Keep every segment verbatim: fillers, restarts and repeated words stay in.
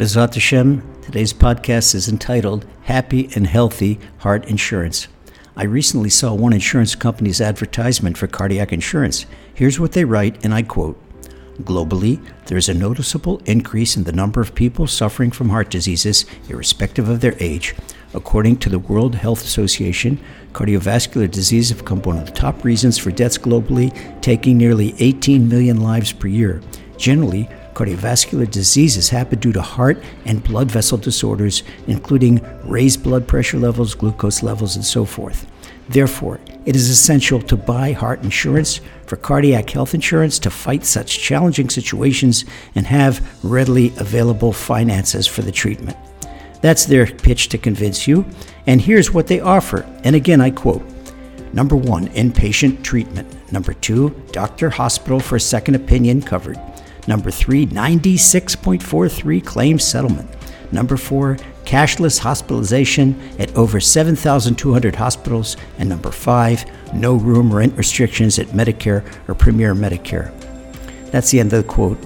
Bezrat Hashem, today's podcast is entitled Happy and Healthy Heart Insurance. I recently saw one insurance company's advertisement for cardiac insurance. Here's what they write, and I quote, "Globally, there is a noticeable increase in the number of people suffering from heart diseases, irrespective of their age. According to the World Health Association, cardiovascular diseases have become one of the top reasons for deaths globally, taking nearly eighteen million lives per year. Generally, cardiovascular diseases happen due to heart and blood vessel disorders, including raised blood pressure levels, glucose levels, and so forth. Therefore, it is essential to buy heart insurance for cardiac health insurance to fight such challenging situations and have readily available finances for the treatment." That's their pitch to convince you. And here's what they offer. And again, I quote, number one, inpatient treatment. Number two, doctor hospital for a second opinion covered. Number three, ninety-six point four three claim settlement. Number four, cashless hospitalization at over seven thousand two hundred hospitals. And number five, no room rent restrictions at Medicare or Premier Medicare. That's the end of the quote.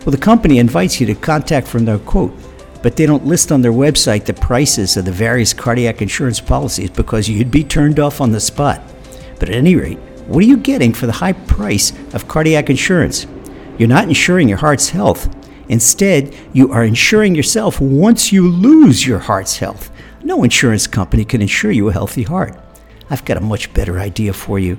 Well, the company invites you to contact from their quote, but they don't list on their website the prices of the various cardiac insurance policies because you'd be turned off on the spot. But at any rate, what are you getting for the high price of cardiac insurance? You're not insuring your heart's health. Instead, you are insuring yourself once you lose your heart's health. No insurance company can insure you a healthy heart. I've got a much better idea for you.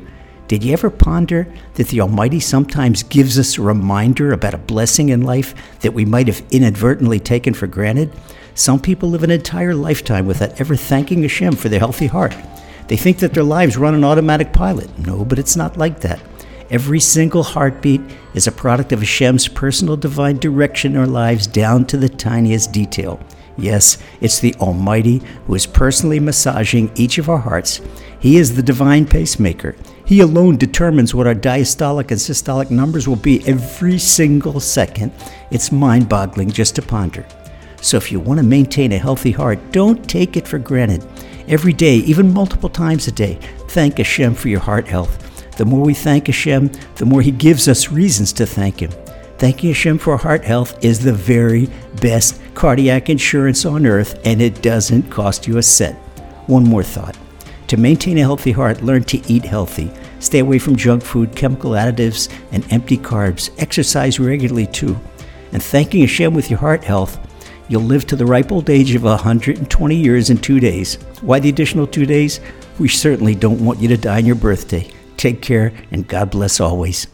Did you ever ponder that the Almighty sometimes gives us a reminder about a blessing in life that we might have inadvertently taken for granted? Some people live an entire lifetime without ever thanking Hashem for their healthy heart. They think that their lives run on automatic pilot. No, but it's not like that. Every single heartbeat is a product of Hashem's personal divine direction in our lives down to the tiniest detail. Yes, it's the Almighty who is personally massaging each of our hearts. He is the divine pacemaker. He alone determines what our diastolic and systolic numbers will be every single second. It's mind-boggling just to ponder. So if you want to maintain a healthy heart, don't take it for granted. Every day, even multiple times a day, thank Hashem for your heart health. The more we thank Hashem, the more He gives us reasons to thank Him. Thanking Hashem for heart health is the very best cardiac insurance on earth, and it doesn't cost you a cent. One more thought. To maintain a healthy heart, learn to eat healthy. Stay away from junk food, chemical additives, and empty carbs. Exercise regularly too. And thanking Hashem with your heart health, you'll live to the ripe old age of one hundred twenty years in two days. Why the additional two days? We certainly don't want you to die on your birthday. Take care, and God bless always.